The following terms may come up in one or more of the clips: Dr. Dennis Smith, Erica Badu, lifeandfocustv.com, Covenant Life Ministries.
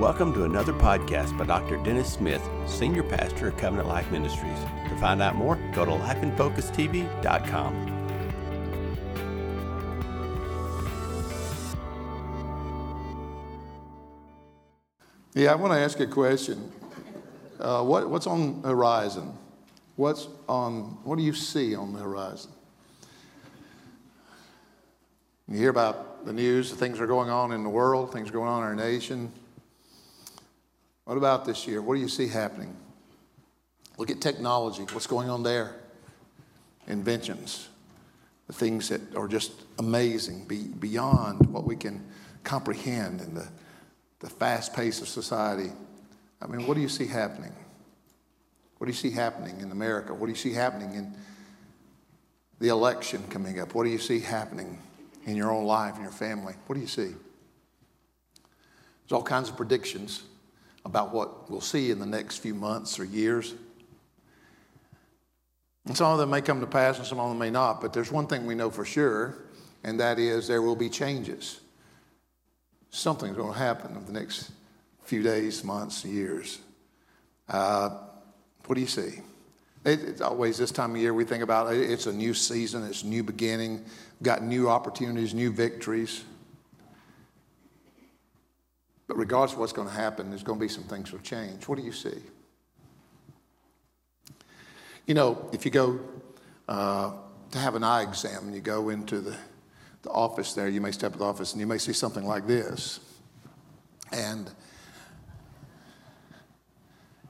Welcome to another podcast by Dr. Dennis Smith, Senior Pastor of Covenant Life Ministries. To find out more, go to lifeandfocustv.com. Yeah, I want to ask a question. What's on the horizon? What do you see on the horizon? You hear about the news, the things that are going on in the world, things going on in our nation. What about this year? What do you see happening? Look at technology. What's going on there? Inventions. The things that are just amazing, beyond what we can comprehend in the fast pace of society. I mean, what do you see happening? What do you see happening in America? What do you see happening in the election coming up? What do you see happening in your own life, in your family? What do you see? There's all kinds of predictions about what we'll see in the next few months or years. And some of them may come to pass and some of them may not, but there's one thing we know for sure, and that is there will be changes. Something's going to happen over the next few days, months, years. What do you see? It's always this time of year we think about it's a new season, it's a new beginning, we've got new opportunities, new victories. But regardless of what's going to happen, there's going to be some things that will change. What do you see? You know, if you go to have an eye exam and you go into the office there, you may step in the office and you may see something like this. And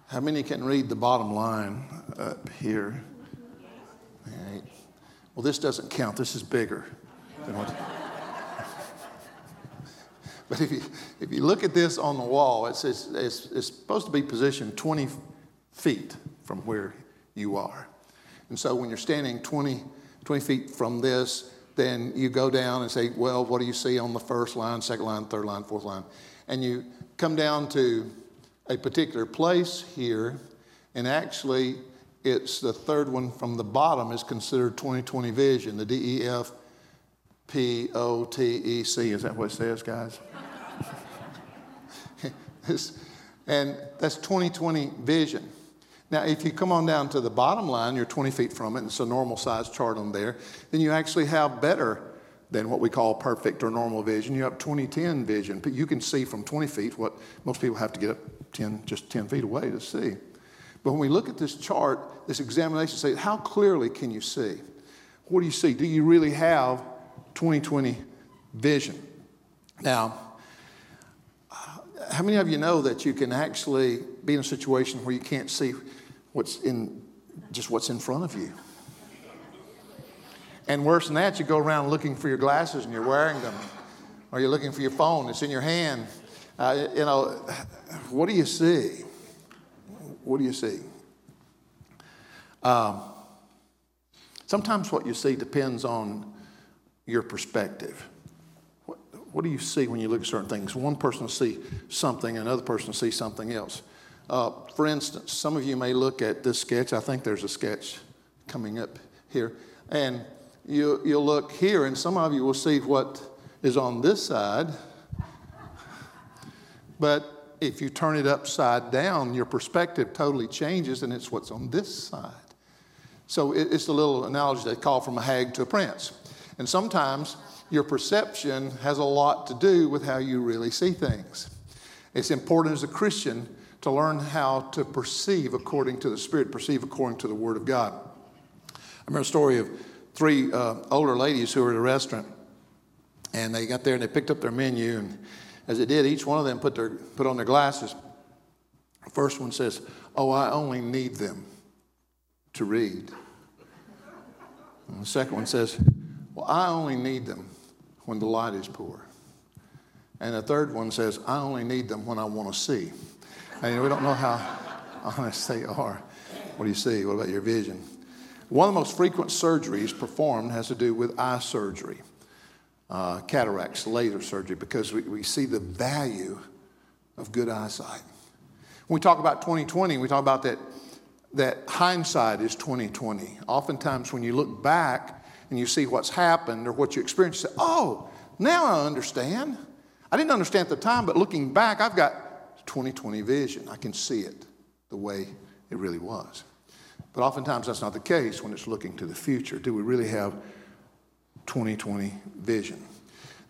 how many can read the bottom line up here? Right. Well, this doesn't count. This is bigger than what. But if you look at this on the wall, it says it's supposed to be positioned 20 feet from where you are. And so when you're standing 20 feet from this, then you go down and say, well, what do you see on the first line, second line, third line, fourth line? And you come down to a particular place here, and actually it's the third one from the bottom is considered 20/20 vision, the DEFPOTEC. Is that what it says, guys? And that's 20/20 vision. Now, if you come on down to the bottom line, you're 20 feet from it, and it's a normal size chart on there, then you actually have better than what we call perfect or normal vision. You have 20/10 vision, but you can see from 20 feet what most people have to get up 10 feet away to see. But when we look at this chart, this examination says, how clearly can you see? What do you see? Do you really have 20/20 vision? Now, how many of you know that you can actually be in a situation where you can't see what's in front of you? And worse than that, you go around looking for your glasses and you're wearing them, or you're looking for your phone, it's in your hand. What do you see? What do you see? Sometimes what you see depends on your perspective. What do you see when you look at certain things? One person will see something, another person will see something else. For instance, some of you may look at this sketch. I think there's a sketch coming up here. And you'll look here, and some of you will see what is on this side. But if you turn it upside down, your perspective totally changes, and it's what's on this side. So it's the little analogy they call from a hag to a prince. And sometimes your perception has a lot to do with how you really see things. It's important as a Christian to learn how to perceive according to the Spirit, perceive according to the Word of God. I remember a story of three older ladies who were at a restaurant, and they got there and they picked up their menu, and as they did, each one of them put on their glasses. The first one says, "Oh, I only need them to read." And the second one says, "Well, I only need them when the light is poor." And the third one says, "I only need them when I want to see." And we don't know how honest they are. What do you see? What about your vision? One of the most frequent surgeries performed has to do with eye surgery, cataracts, laser surgery, because we see the value of good eyesight. When we talk about 20/20, we talk about that hindsight is 20/20. Oftentimes when you look back and you see what's happened or what you experienced, you say, "Oh, now I understand. I didn't understand at the time, but looking back, I've got 20/20 vision. I can see it the way it really was. But oftentimes that's not the case when it's looking to the future. Do we really have 20/20 vision?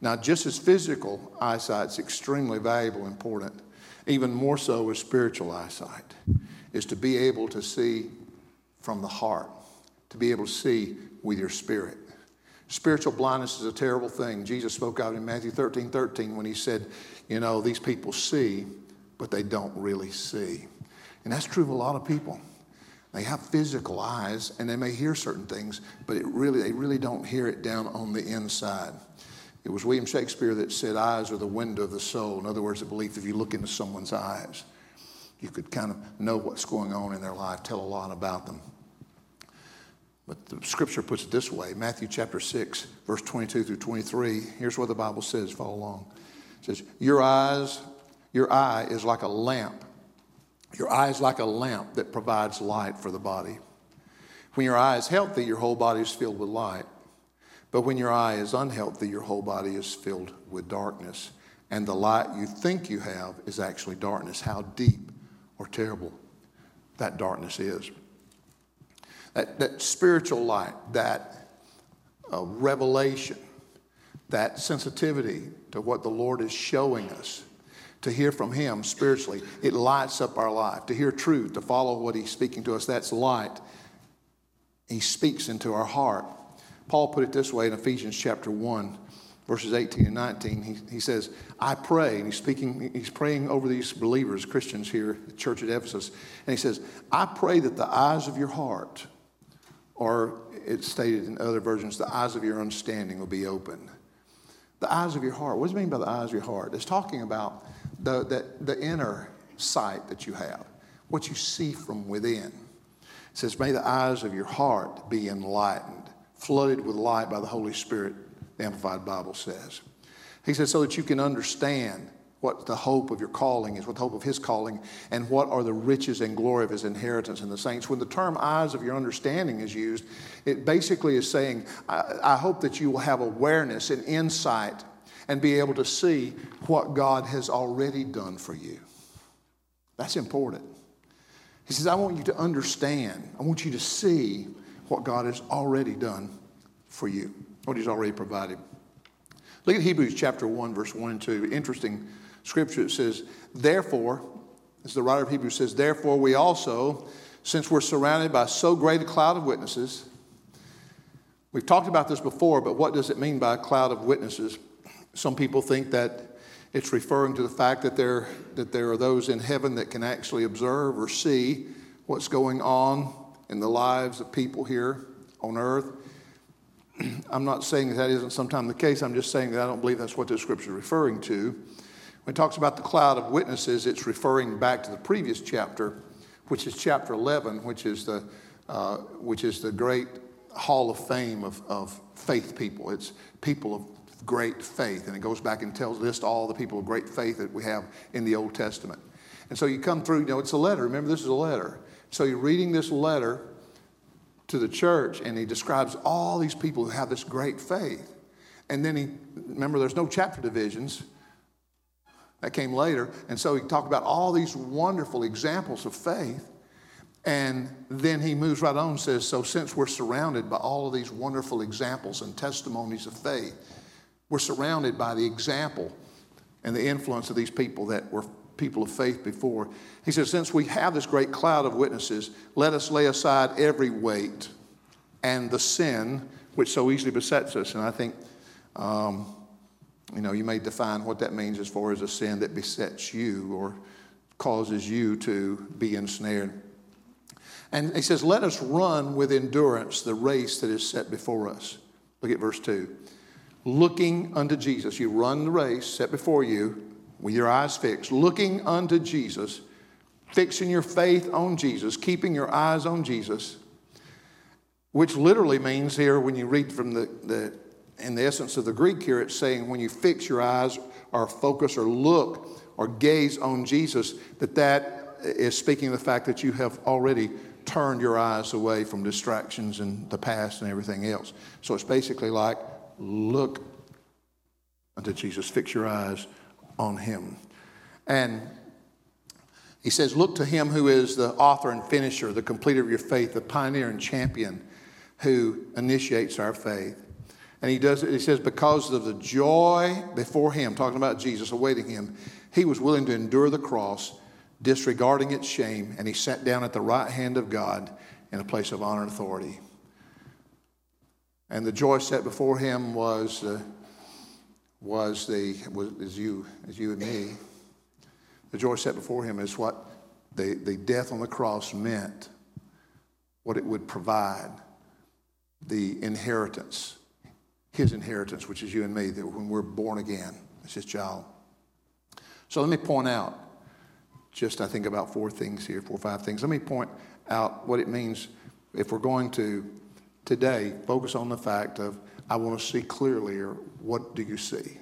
Now, just as physical eyesight is extremely valuable and important, even more so is spiritual eyesight, is to be able to see from the heart, to be able to see with your spirit. Spiritual blindness is a terrible thing. Jesus spoke out in Matthew 13:13 when he said, you know, these people see, but they don't really see. And that's true of a lot of people. They have physical eyes and they may hear certain things, but they really don't hear it down on the inside. It was William Shakespeare that said eyes are the window of the soul. In other words, the belief if you look into someone's eyes, you could kind of know what's going on in their life, tell a lot about them. But the scripture puts it this way, Matthew chapter 6, verse 22 through 23. Here's what the Bible says, follow along. It says, your eye is like a lamp. Your eye is like a lamp that provides light for the body. When your eye is healthy, your whole body is filled with light. But when your eye is unhealthy, your whole body is filled with darkness. And the light you think you have is actually darkness. How deep or terrible that darkness is. That spiritual light, that revelation, that sensitivity to what the Lord is showing us, to hear from him spiritually, it lights up our life. To hear truth, to follow what he's speaking to us, that's light. He speaks into our heart. Paul put it this way in Ephesians chapter 1, verses 18 and 19. He says, I pray, and he's praying over these believers, Christians here at the church at Ephesus. And he says, I pray that the eyes of your heart, or it's stated in other versions, the eyes of your understanding will be open. The eyes of your heart. What does it mean by the eyes of your heart? It's talking about the inner sight that you have, what you see from within. It says, may the eyes of your heart be enlightened. Flooded with light by the Holy Spirit, the Amplified Bible says. He says, so that you can understand what the hope of your calling is, what the hope of his calling, and what are the riches and glory of his inheritance in the saints. When the term eyes of your understanding is used, it basically is saying, I hope that you will have awareness and insight and be able to see what God has already done for you. That's important. He says, I want you to understand. I want you to see what God has already done for you, what he's already provided. Look at Hebrews chapter 1, verse 1 and 2. Interesting scripture. It says, therefore, as the writer of Hebrews says, therefore we also, since we're surrounded by so great a cloud of witnesses, we've talked about this before, but what does it mean by a cloud of witnesses? Some people think that it's referring to the fact that there are those in heaven that can actually observe or see what's going on in the lives of people here on earth. I'm not saying that isn't sometimes the case. I'm just saying that I don't believe that's what this scripture is referring to. When it talks about the cloud of witnesses, it's referring back to the previous chapter, which is chapter 11, which is the great hall of fame of faith people. It's people of great faith. And it goes back and lists all the people of great faith that we have in the Old Testament. And so you come through, it's a letter. Remember, this is a letter. So you're reading this letter to the church, and he describes all these people who have this great faith. And then remember, there's no chapter divisions. That came later. And so he talked about all these wonderful examples of faith. And then he moves right on and says, so since we're surrounded by all of these wonderful examples and testimonies of faith, we're surrounded by the example and the influence of these people that were people of faith before. He says, since we have this great cloud of witnesses, let us lay aside every weight and the sin which so easily besets us. And I think, you may define what that means as far as a sin that besets you or causes you to be ensnared. And he says, let us run with endurance the race that is set before us. Look at verse 2. Looking unto Jesus, you run the race set before you, with your eyes fixed, looking unto Jesus, fixing your faith on Jesus, keeping your eyes on Jesus, which literally means here when you read from in the essence of the Greek here, it's saying when you fix your eyes or focus or look or gaze on Jesus, that is speaking of the fact that you have already turned your eyes away from distractions and the past and everything else. So it's basically like look unto Jesus, fix your eyes on him. And He says, look to him who is the author and finisher, the completer of your faith, the pioneer and champion who initiates our faith. And he does it, he says, because of the joy before him, talking about Jesus awaiting him, he was willing to endure the cross, disregarding its shame, and he sat down at the right hand of God in a place of honor and authority. And the joy set before him was you and me. The joy set before him is what the death on the cross meant, what it would provide, the inheritance, his inheritance, which is you and me, that when we're born again, it's his child. So let me point out just, I think, about four or five things. Let me point out what it means if we're going to today focus on the fact of, I want to see clearly, or what do you see?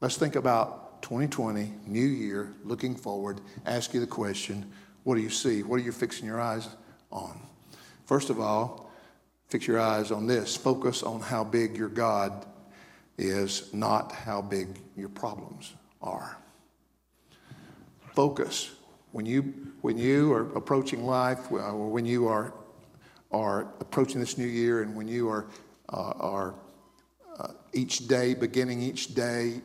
Let's think about 2020, new year, looking forward, ask you the question, what do you see? What are you fixing your eyes on? First of all, fix your eyes on this. Focus on how big your God is, not how big your problems are. Focus. When you are approaching life, or when you are approaching this new year, and when you are each day, beginning each day,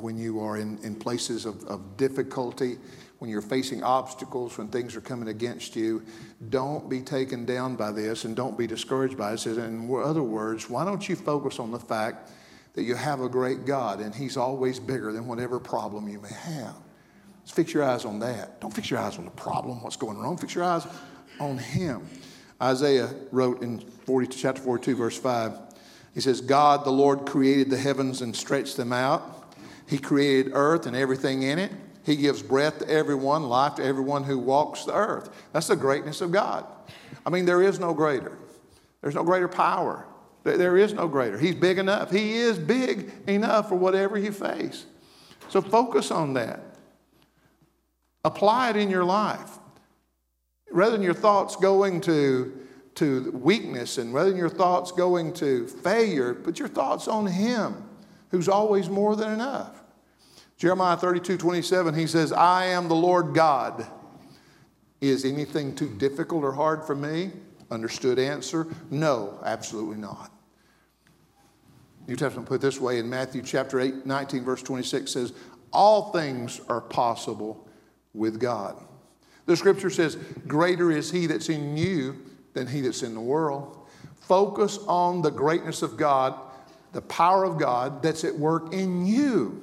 when you are in places of difficulty, when you're facing obstacles, when things are coming against you, don't be taken down by this and don't be discouraged by it. In other words, why don't you focus on the fact that you have a great God and he's always bigger than whatever problem you may have. Just fix your eyes on that. Don't fix your eyes on the problem, what's going wrong. Fix your eyes on him. Isaiah wrote in chapter 42, verse 5, he says, God, the Lord, created the heavens and stretched them out. He created earth and everything in it. He gives breath to everyone, life to everyone who walks the earth. That's the greatness of God. I mean, there is no greater. There's no greater power. There is no greater. He's big enough. He is big enough for whatever you face. So focus on that. Apply it in your life. Rather than your thoughts going to weakness, and rather than your thoughts going to failure, put your thoughts on him who's always more than enough. Jeremiah 32:27, he says, I am the Lord God. Is anything too difficult or hard for me? Understood answer, no, absolutely not. New Testament put it this way in Matthew chapter 19, verse 26 says, all things are possible with God. The scripture says, greater is he that's in you than he that's in the world. Focus on the greatness of God, the power of God that's at work in you.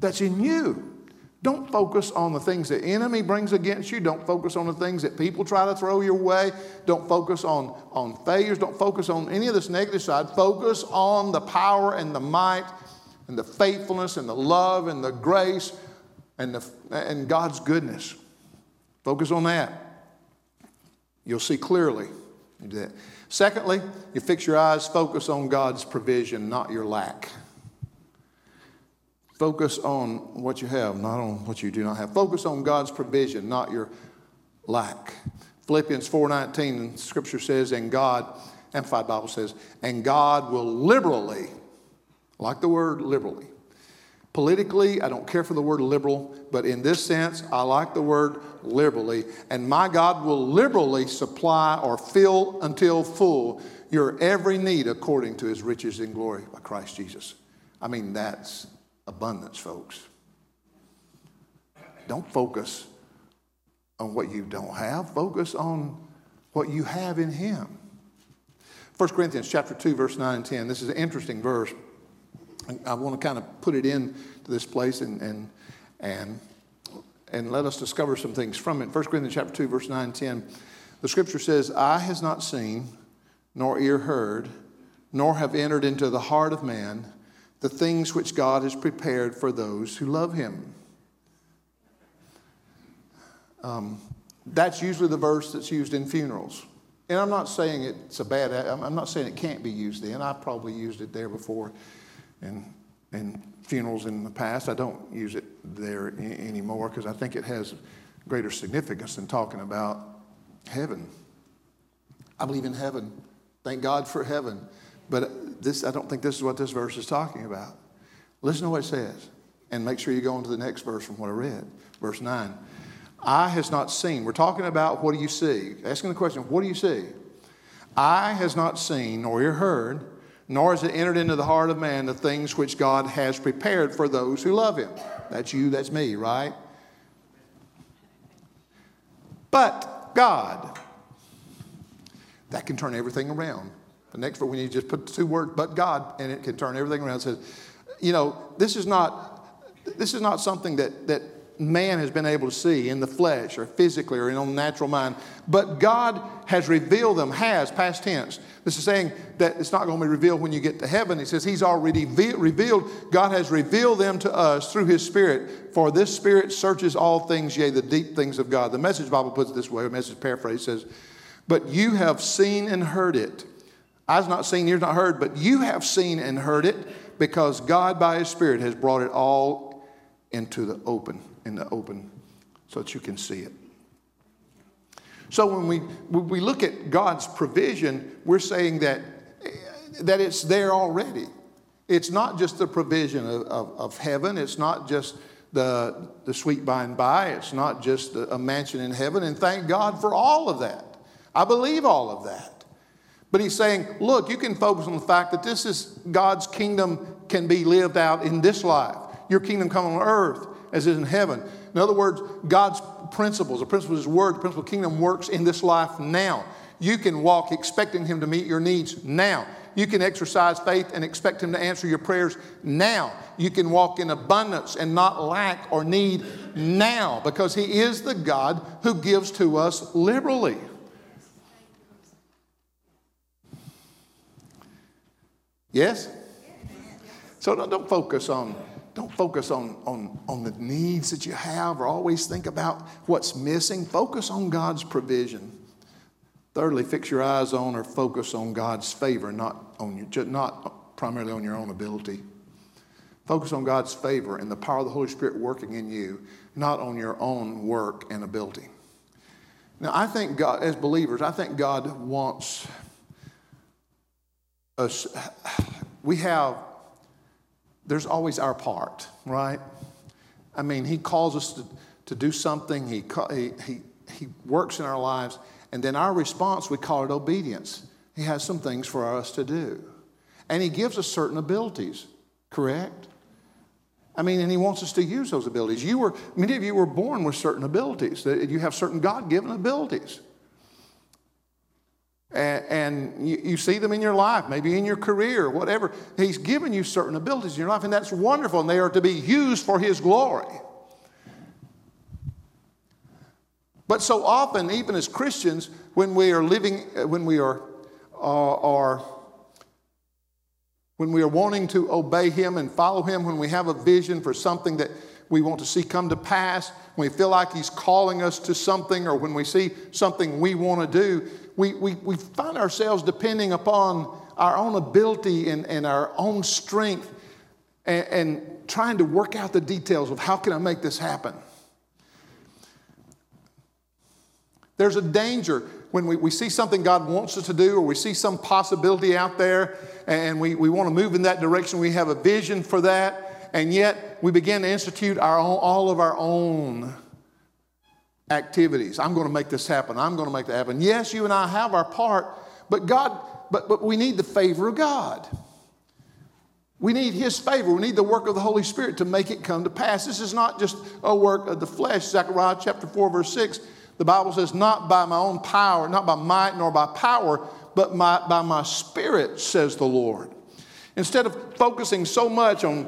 That's in you. Don't focus on the things the enemy brings against you. Don't focus on the things that people try to throw your way. Don't focus on failures. Don't focus on any of this negative side. Focus on the power and the might and the faithfulness and the love and the grace and God's goodness. Focus on that. You'll see clearly. You do that. Secondly, you fix your eyes, focus on God's provision, not your lack. Focus on what you have, not on what you do not have. Focus on God's provision, not your lack. Philippians 4:19, scripture says, and God, Amplified Bible says, and God will liberally, I like the word liberally. Politically, I don't care for the word liberal, but in this sense, I like the word liberally. And my God will liberally supply or fill until full your every need according to his riches in glory by Christ Jesus. I mean, that's abundance, folks. Don't focus on what you don't have. Focus on what you have in him. 1 Corinthians chapter 2, verse 9 and 10. This is an interesting verse. I want to kind of put it into this place and let us discover some things from it. 1 Corinthians chapter 2, verse 9 and 10. The scripture says, eye has not seen, nor ear heard, nor have entered into the heart of man the things which God has prepared for those who love him. That's usually the verse that's used in funerals. And I'm not saying it's a bad, I'm not saying it can't be used then. I probably used it there before. And funerals in the past, I don't use it there anymore because I think it has greater significance than talking about heaven. I believe in heaven. Thank God for heaven. But I don't think this is what this verse is talking about. Listen to what it says. And make sure you go on to the next verse from what I read. Verse 9. Eye has not seen. We're talking about what do you see? Asking the question, what do you see? Eye has not seen, nor ear heard, nor has it entered into the heart of man the things which God has prepared for those who love him. That's you, that's me, right? But God. That can turn everything around. The next verse, we need to just put the two words, but God, and it can turn everything around. It says, you know, this is not something that man has been able to see in the flesh or physically or in the natural mind, but God has revealed them, has, past tense. This is saying that it's not going to be revealed when you get to heaven. He says he's already revealed. God has revealed them to us through his Spirit, for this Spirit searches all things, yea, the deep things of God. The Message Bible puts it this way, a Message paraphrase says, but you have seen and heard it. Eyes not seen, ears not heard, but you have seen and heard it, because God by his Spirit has brought it all into the open. In the open, so that you can see it. So when we look at God's provision, we're saying that it's there already. It's not just the provision of heaven. It's not just the sweet by and by. It's not just a mansion in heaven. And thank God for all of that. I believe all of that. But he's saying, look, you can focus on the fact that this is God's kingdom can be lived out in this life. Your kingdom come on earth as is in heaven. In other words, God's principles, the principle of his word, the principle of kingdom works in this life now. You can walk expecting him to meet your needs now. You can exercise faith and expect him to answer your prayers now. You can walk in abundance and not lack or need now, because he is the God who gives to us liberally. Yes? So don't focus on the needs that you have, or always think about what's missing. Focus on God's provision. Thirdly, fix your eyes on or focus on God's favor, not primarily on your own ability. Focus on God's favor and the power of the Holy Spirit working in you, not on your own work and ability. Now, I think God, as believers, I think God wants us, there's always our part, right? I mean, he calls us to do something. He works in our lives. And then our response, we call it obedience. He has some things for us to do. And he gives us certain abilities, correct? I mean, and he wants us to use those abilities. Many of you were born with certain abilities. That you have certain God-given abilities. And you see them in your life, maybe in your career, whatever. He's given you certain abilities in your life, and that's wonderful, and they are to be used for his glory. But so often, even as Christians, when we are wanting to obey him and follow him, when we have a vision for something that we want to see come to pass, when we feel like he's calling us to something, or when we see something we want to do, we find ourselves depending upon our own ability and our own strength and trying to work out the details of how can I make this happen. There's a danger when we see something God wants us to do, or we see some possibility out there and we want to move in that direction. We have a vision for that, and yet we begin to institute all of our own activities. I'm going to make this happen. I'm going to make that happen. Yes, you and I have our part, but we need the favor of God. We need his favor. We need the work of the Holy Spirit to make it come to pass. This is not just a work of the flesh. Zechariah chapter 4, verse 6, the Bible says, not by my own power, not by might nor by power, but by my Spirit, says the Lord. Instead of focusing so much on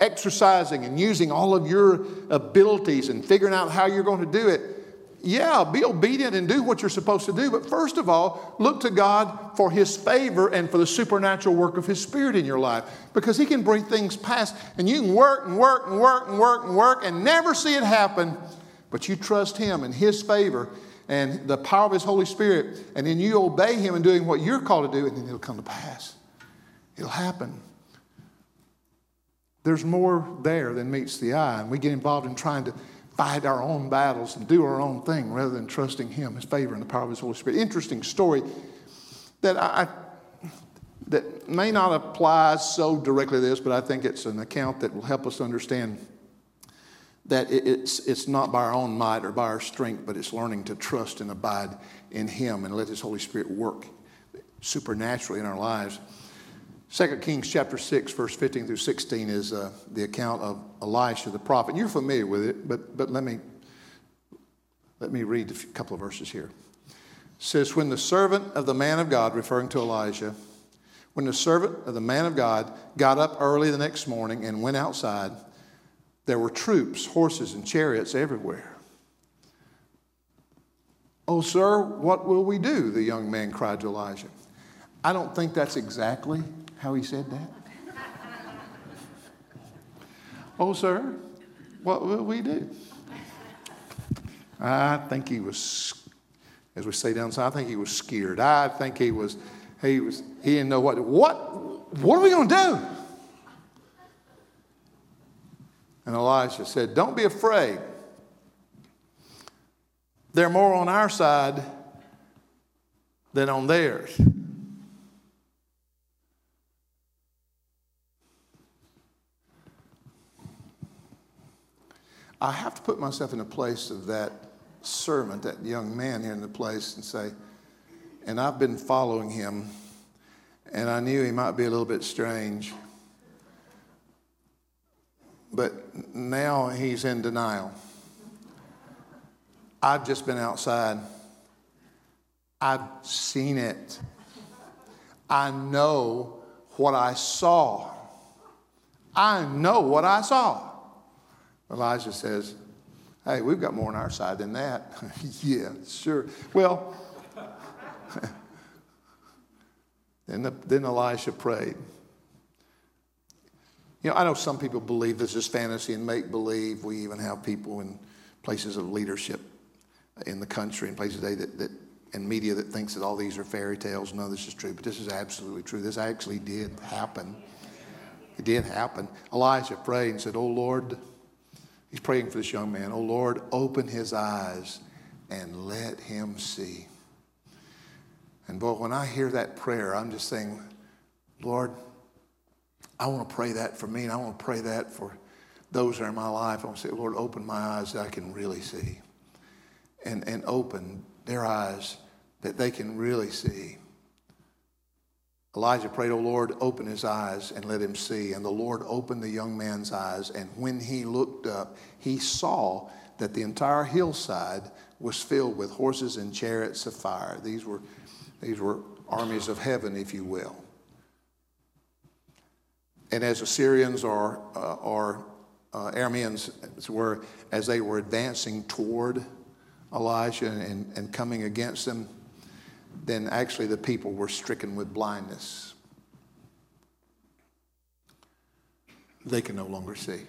exercising and using all of your abilities and figuring out how you're going to do it. Yeah, be obedient and do what you're supposed to do. But first of all, look to God for his favor and for the supernatural work of his Spirit in your life, because he can bring things past, and you can work and work and work and work and work and never see it happen. But you trust him and his favor and the power of his Holy Spirit, and then you obey him in doing what you're called to do, and then it'll come to pass. It'll happen. There's more there than meets the eye, and we get involved in trying to fight our own battles and do our own thing rather than trusting him, his favor, and the power of his Holy Spirit. Interesting story that I that may not apply so directly to this, but I think it's an account that will help us understand that it's not by our own might or by our strength, but it's learning to trust and abide in Him and let His Holy Spirit work supernaturally in our lives. 2 Kings chapter 6, verse 15 through 16 is the account of Elisha the prophet. You're familiar with it, but let me read a couple of verses here. It says, when the servant of the man of God, referring to Elijah, when the servant of the man of God got up early the next morning and went outside, there were troops, horses, and chariots everywhere. "Oh, sir, what will we do?" the young man cried to Elijah. I don't think that's exactly how he said that. "Oh, sir, what will we do?" I think he was, as we say down south, I think he was scared. I think he was. He didn't know what are we going to do? And Elisha said, "Don't be afraid. They're more on our side than on theirs." I have to put myself in the place of that servant, that young man here in the place, and say, and I've been following him, and I knew he might be a little bit strange, but now he's in denial. I've just been outside. I've seen it. I know what I saw. I know what I saw. Elijah says, "Hey, we've got more on our side than that." Yeah, sure. Well, then Elisha prayed. You know, I know some people believe this is fantasy and make-believe. We even have people in places of leadership in the country and places today that and media that thinks that all these are fairy tales. No, this is true, but this is absolutely true. This actually did happen. It did happen. Elijah prayed and said, "Oh, Lord," he's praying for this young man. "Oh, Lord, open his eyes and let him see." And boy, when I hear that prayer, I'm just saying, Lord, I want to pray that for me, and I want to pray that for those that are in my life. I want to say, Lord, open my eyes that I can really see, and open their eyes that they can really see. Elijah prayed, "O Lord, open his eyes and let him see." And the Lord opened the young man's eyes. And when he looked up, he saw that the entire hillside was filled with horses and chariots of fire. These were armies of heaven, if you will. And as Assyrians or Arameans were, as they were advancing toward Elijah and coming against them, then actually the people were stricken with blindness. They can no longer see.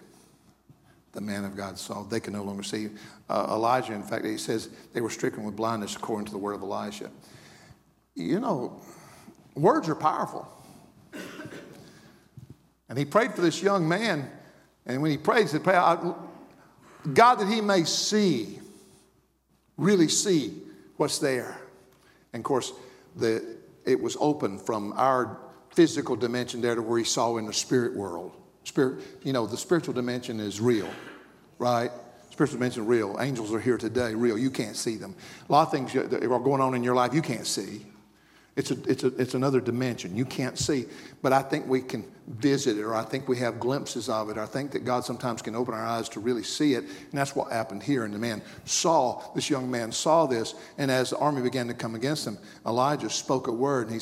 The man of God saw. They can no longer see. Elijah, in fact, he says they were stricken with blindness according to the word of Elisha. You know, words are powerful. And he prayed for this young man. And when he prays, he prayed, God, that he may see, really see what's there. And, of course, it was open from our physical dimension there to where he saw in the spirit world. The spiritual dimension is real, right? Spiritual dimension real. Angels are here today, real. You can't see them. A lot of things that are going on in your life you can't see. It's another dimension you can't see. But I think we can visit it, or I think we have glimpses of it. I think that God sometimes can open our eyes to really see it. And that's what happened here. And this young man saw this. And as the army began to come against him, Elijah spoke a word. And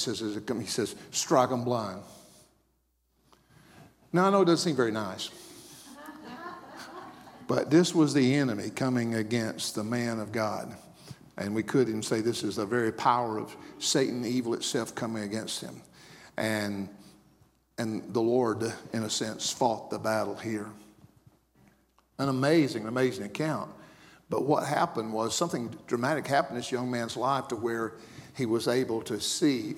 he says, "Strike them blind." Now, I know it doesn't seem very nice. But this was the enemy coming against the man of God. And we could even say this is the very power of Satan, evil itself, coming against him. And the Lord, in a sense, fought the battle here. An amazing, amazing account. But what happened was something dramatic happened in this young man's life to where he was able to see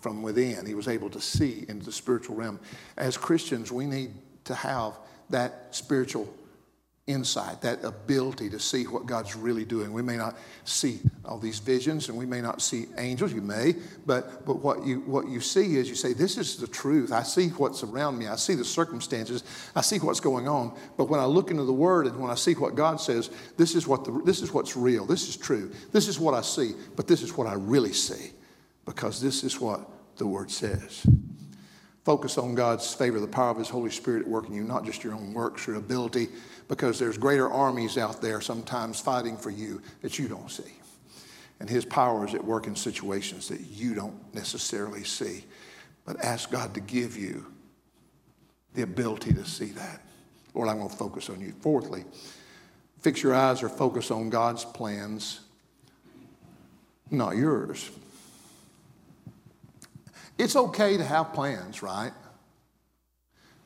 from within. He was able to see into the spiritual realm. As Christians, we need to have that spiritual insight, that ability to see what God's really doing. We may not see all these visions, and we may not see angels. You may, but what you see is you say, this is the truth. I see what's around me. I see the circumstances. I see what's going on. But when I look into the Word and when I see what God says, this is what's real. This is true. This is what I see. But this is what I really see, because this is what the Word says. Focus on God's favor, the power of His Holy Spirit at work in you, not just your own works or ability, because there's greater armies out there sometimes fighting for you that you don't see. And His power is at work in situations that you don't necessarily see. But ask God to give you the ability to see that. Lord, I'm going to focus on you. Fourthly, fix your eyes or focus on God's plans, not yours. It's okay to have plans, right?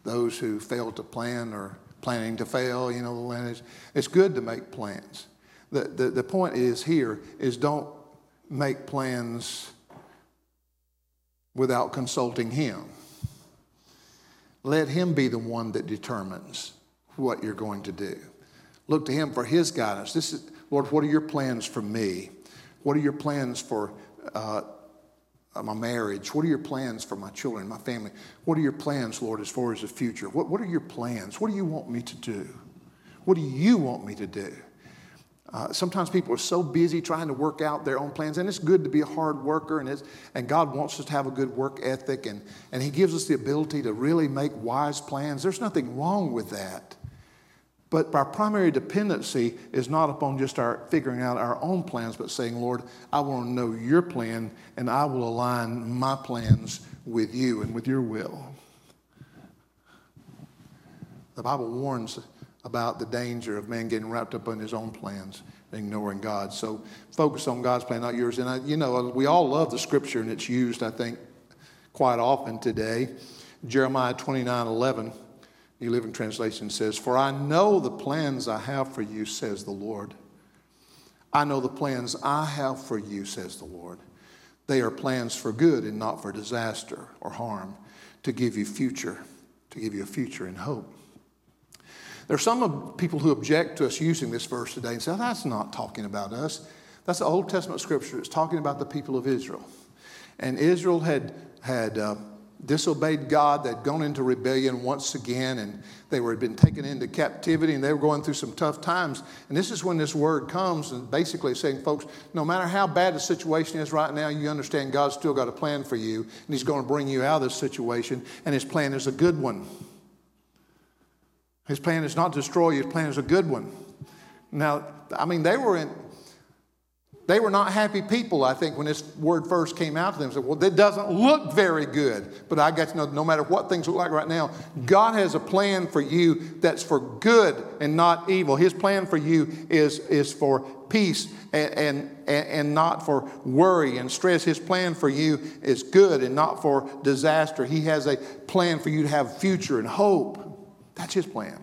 Those who fail to plan are planning to fail. You know, it's good to make plans. The point is here is don't make plans without consulting Him. Let Him be the one that determines what you're going to do. Look to Him for His guidance. Lord, what are your plans for me? What are your plans for my marriage? What are your plans for my children, my family? What are your plans, Lord, as far as the future? What are your plans? What do you want me to do? What do you want me to do? Sometimes people are so busy trying to work out their own plans, and it's good to be a hard worker, and God wants us to have a good work ethic, and He gives us the ability to really make wise plans. There's nothing wrong with that. But our primary dependency is not upon just our figuring out our own plans, but saying, Lord, I want to know your plan, and I will align my plans with you and with your will. The Bible warns about the danger of man getting wrapped up in his own plans and ignoring God. So focus on God's plan, not yours. And, we all love the Scripture, and it's used, I think, quite often today. Jeremiah 29:11. New Living Translation says, "For I know the plans I have for you, says the Lord. I know the plans I have for you, says the Lord. They are plans for good and not for disaster or harm, to give you a future and hope." There are some people who object to us using this verse today and say, oh, that's not talking about us. That's the Old Testament Scripture. It's talking about the people of Israel. And Israel had disobeyed God. They'd gone into rebellion once again, and they had been taken into captivity, and they were going through some tough times. And this is when this word comes and basically saying, folks, no matter how bad the situation is right now, you understand God's still got a plan for you, and He's going to bring you out of this situation, and His plan is a good one. His plan is not to destroy you. His plan is a good one. Now, they were not happy people, I think, when this word first came out to them. They said, well, that doesn't look very good. But I got to know, no matter what things look like right now, God has a plan for you that's for good and not evil. His plan for you is for peace and not for worry and stress. His plan for you is good and not for disaster. He has a plan for you to have future and hope. That's His plan.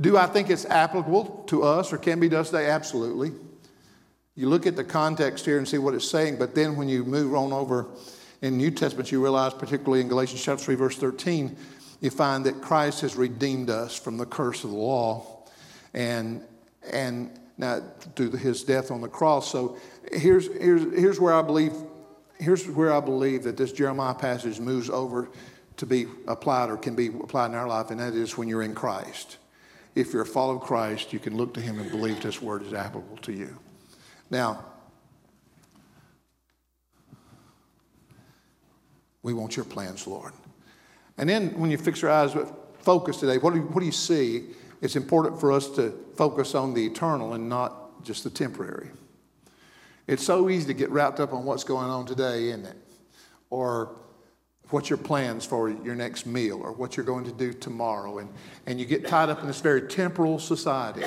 Do I think it's applicable to us or can be to us today? Absolutely. You look at the context here and see what it's saying, but then when you move on over in New Testament, you realize, particularly in Galatians chapter 3, verse 13, you find that Christ has redeemed us from the curse of the law and now through His death on the cross. So here's where I believe that this Jeremiah passage moves over to be applied or can be applied in our life, and that is when you're in Christ. If you're a follower of Christ, you can look to Him and believe this word is applicable to you. Now, we want your plans, Lord. And then when you fix your eyes with focus today, what do you see? It's important for us to focus on the eternal and not just the temporary. It's so easy to get wrapped up on what's going on today, isn't it? Or what's your plans for your next meal or what you're going to do tomorrow. And you get tied up in this very temporal society.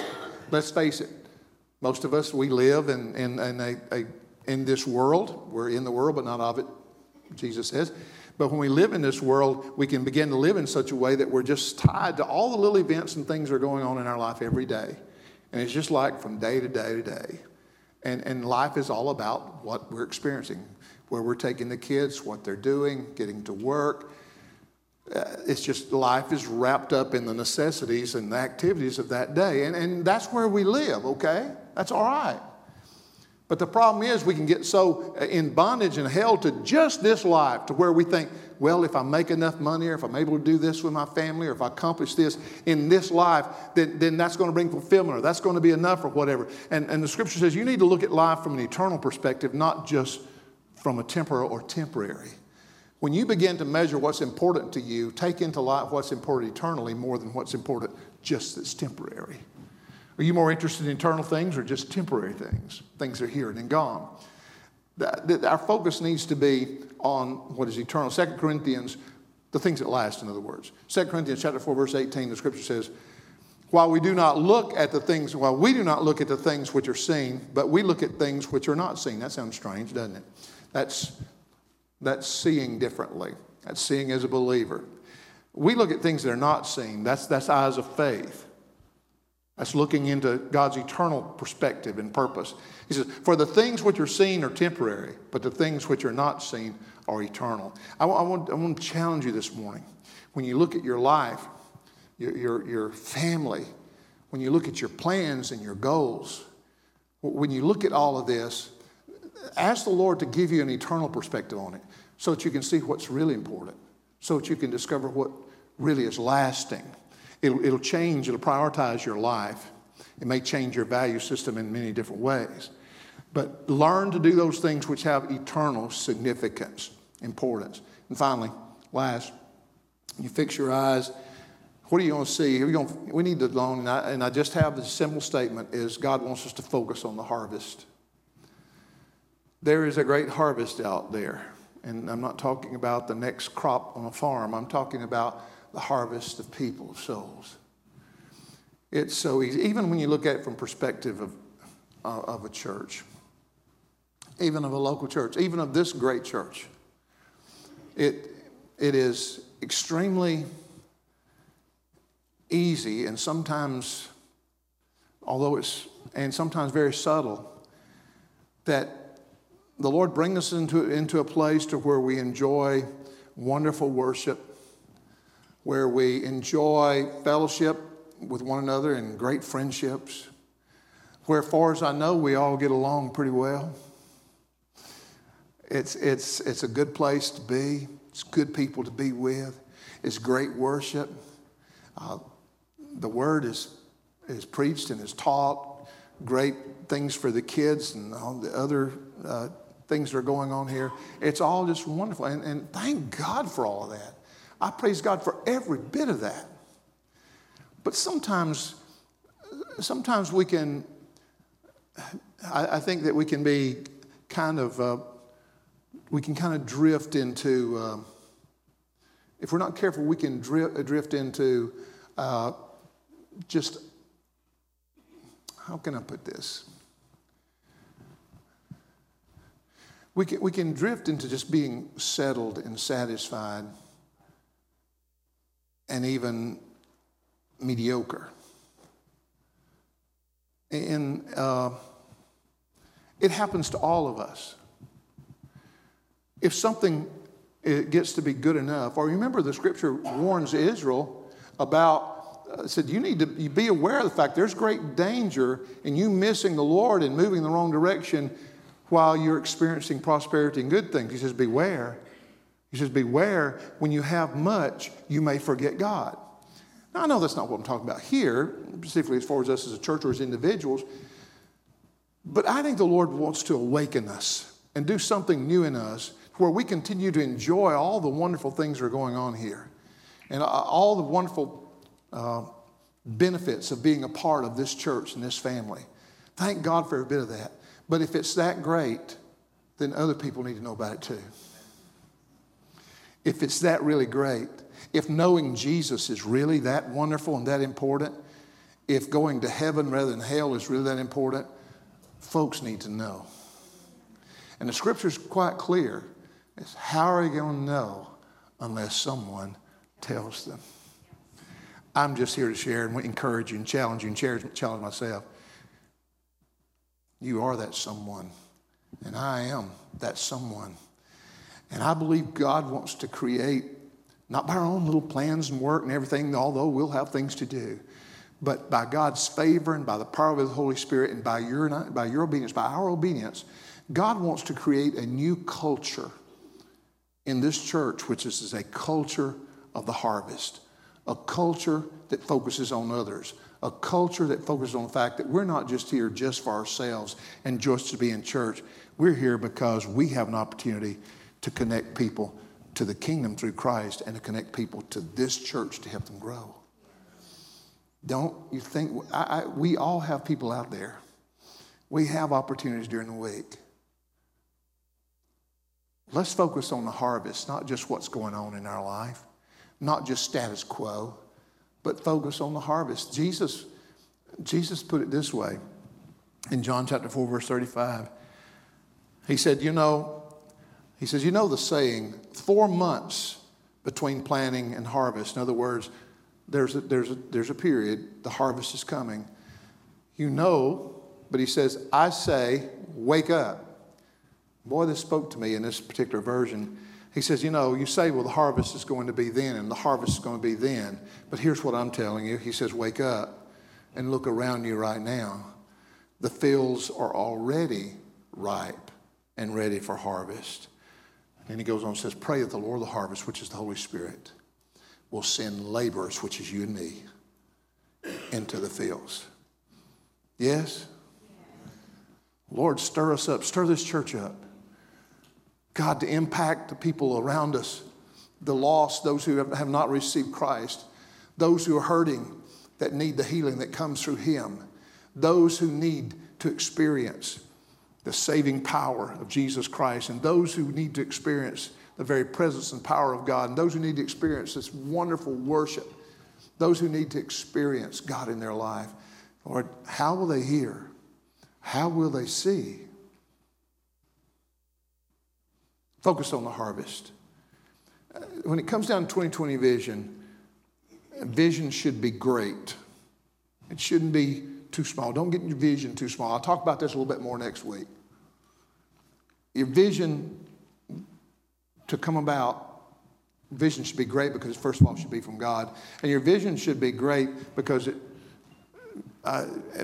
Let's face it. Most of us, we live in this world. We're in the world, but not of it, Jesus says. But when we live in this world, we can begin to live in such a way that we're just tied to all the little events and things that are going on in our life every day. And it's just like from day to day to day. And life is all about what we're experiencing, where we're taking the kids, what they're doing, getting to work, It's just life is wrapped up in the necessities and the activities of that day. And that's where we live, okay? That's all right. But the problem is we can get so in bondage and held to just this life to where we think, well, if I make enough money or if I'm able to do this with my family or if I accomplish this in this life, then that's going to bring fulfillment or that's going to be enough or whatever. And the scripture says you need to look at life from an eternal perspective, not just from a temporal or temporary. When you begin to measure what's important to you, take into life what's important eternally more than what's important just that's temporary. Are you more interested in eternal things or just temporary things? Things are here and then gone. Our focus needs to be on what is eternal. 2 Corinthians, the things that last, in other words. 2 Corinthians chapter 4, verse 18, the scripture says, While we do not look at the things which are seen, but we look at things which are not seen. That sounds strange, doesn't it? That's seeing differently. That's seeing as a believer. We look at things that are not seen. That's eyes of faith. That's looking into God's eternal perspective and purpose. He says, for the things which are seen are temporary, but the things which are not seen are eternal. I want to challenge you this morning. When you look at your life, your family, when you look at your plans and your goals, when you look at all of this, ask the Lord to give you an eternal perspective on it so that you can see what's really important, so that you can discover what really is lasting. It'll change, it'll prioritize your life. It may change your value system in many different ways. But learn to do those things which have eternal significance, importance. And finally, last, you fix your eyes. What are you going to see? We need to learn, and I just have this simple statement, is God wants us to focus on the harvest. There is a great harvest out there. And I'm not talking about the next crop on a farm. I'm talking about the harvest of people, of souls. It's so easy. Even when you look at it from perspective of a church, even of a local church, even of this great church, it is extremely easy and sometimes, sometimes very subtle, that the Lord brings us into a place to where we enjoy wonderful worship, where we enjoy fellowship with one another and great friendships, where far as I know, we all get along pretty well. It's a good place to be. It's good people to be with. It's great worship. The word is preached and is taught. Great things for the kids and all the other things that are going on here. It's all just wonderful. And thank God for all of that. I praise God for every bit of that. But sometimes we can, I think that we can be kind of, drift into, if we're not careful, we can drift into just, how can I put this? We can drift into just being settled and satisfied and even mediocre. And it happens to all of us. If something gets to be good enough, or remember the scripture warns Israel about, said you need to be aware of the fact there's great danger in you missing the Lord and moving in the wrong direction while you're experiencing prosperity and good things. He says, beware. He says, beware, when you have much, you may forget God. Now, I know that's not what I'm talking about here, specifically as far as us as a church or as individuals, but I think the Lord wants to awaken us and do something new in us where we continue to enjoy all the wonderful things that are going on here and all the wonderful benefits of being a part of this church and this family. Thank God for a bit of that. But if it's that great, then other people need to know about it too. If it's that really great, if knowing Jesus is really that wonderful and that important, if going to heaven rather than hell is really that important, folks need to know. And the scripture's quite clear. It's how are you going to know unless someone tells them? I'm just here to share and encourage you and challenge you and challenge myself. You are that someone, and I am that someone. And I believe God wants to create Not by our own little plans and work and everything, although we'll have things to do. But by God's favor and by the power of the Holy Spirit and by your obedience, by our obedience, God wants to create a new culture in this church, which is a culture of the harvest, a culture that focuses on others, a culture that focuses on the fact that we're not just here just for ourselves and just to be in church. We're here because we have an opportunity to connect people to the kingdom through Christ and to connect people to this church to help them grow. Don't you think, we all have people out there. We have opportunities during the week. Let's focus on the harvest, not just what's going on in our life, not just status quo, but focus on the harvest. Jesus put it this way in John chapter 4, verse 35. He says, the saying, 4 months between planting and harvest. In other words, there's a period. The harvest is coming. But he says, I say, wake up. Boy, this spoke to me in this particular version. He says, you say, well, the harvest is going to be then, and the harvest is going to be then. But here's what I'm telling you. He says, wake up and look around you right now. The fields are already ripe and ready for harvest. And he goes on and says, pray that the Lord of the harvest, which is the Holy Spirit, will send laborers, which is you and me, into the fields. Yes? Lord, stir us up. Stir this church up. God, to impact the people around us, the lost, those who have not received Christ, those who are hurting that need the healing that comes through him, those who need to experience the saving power of Jesus Christ, and those who need to experience the very presence and power of God, and those who need to experience this wonderful worship, those who need to experience God in their life. Lord, how will they hear? How will they see? Focus on the harvest. When it comes down to 2020 vision should be great. It shouldn't be too small. Don't get your vision too small. I'll talk about this a little bit more next week. Your vision to come about, vision should be great because first of all, it should be from God. And your vision should be great because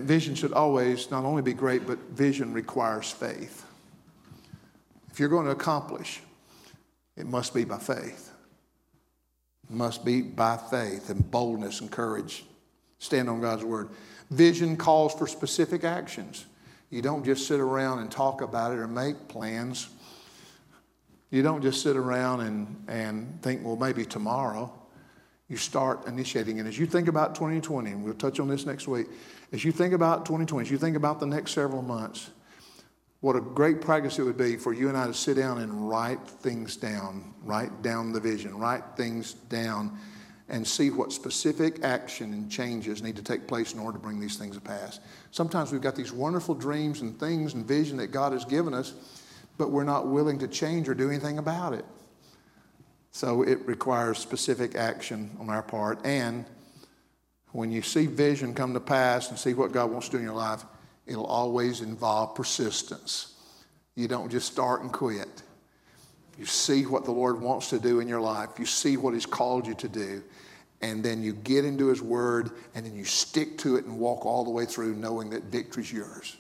vision should always not only be great, but vision requires faith. If you're going to accomplish, it must be by faith. It must be by faith and boldness and courage. Stand on God's word. Vision calls for specific actions. You don't just sit around and talk about it or make plans. You don't just sit around and think, well, maybe tomorrow. You start initiating. And as you think about 2020, and we'll touch on this next week, as you think about 2020, as you think about the next several months, what a great practice it would be for you and I to sit down and write things down, write down the vision, write things down, and see what specific action and changes need to take place in order to bring these things to pass. Sometimes we've got these wonderful dreams and things and vision that God has given us, but we're not willing to change or do anything about it. So it requires specific action on our part. And when you see vision come to pass and see what God wants to do in your life, it'll always involve persistence. You don't just start and quit. You see what the Lord wants to do in your life. You see what he's called you to do. And then you get into his word and then you stick to it and walk all the way through knowing that victory's yours.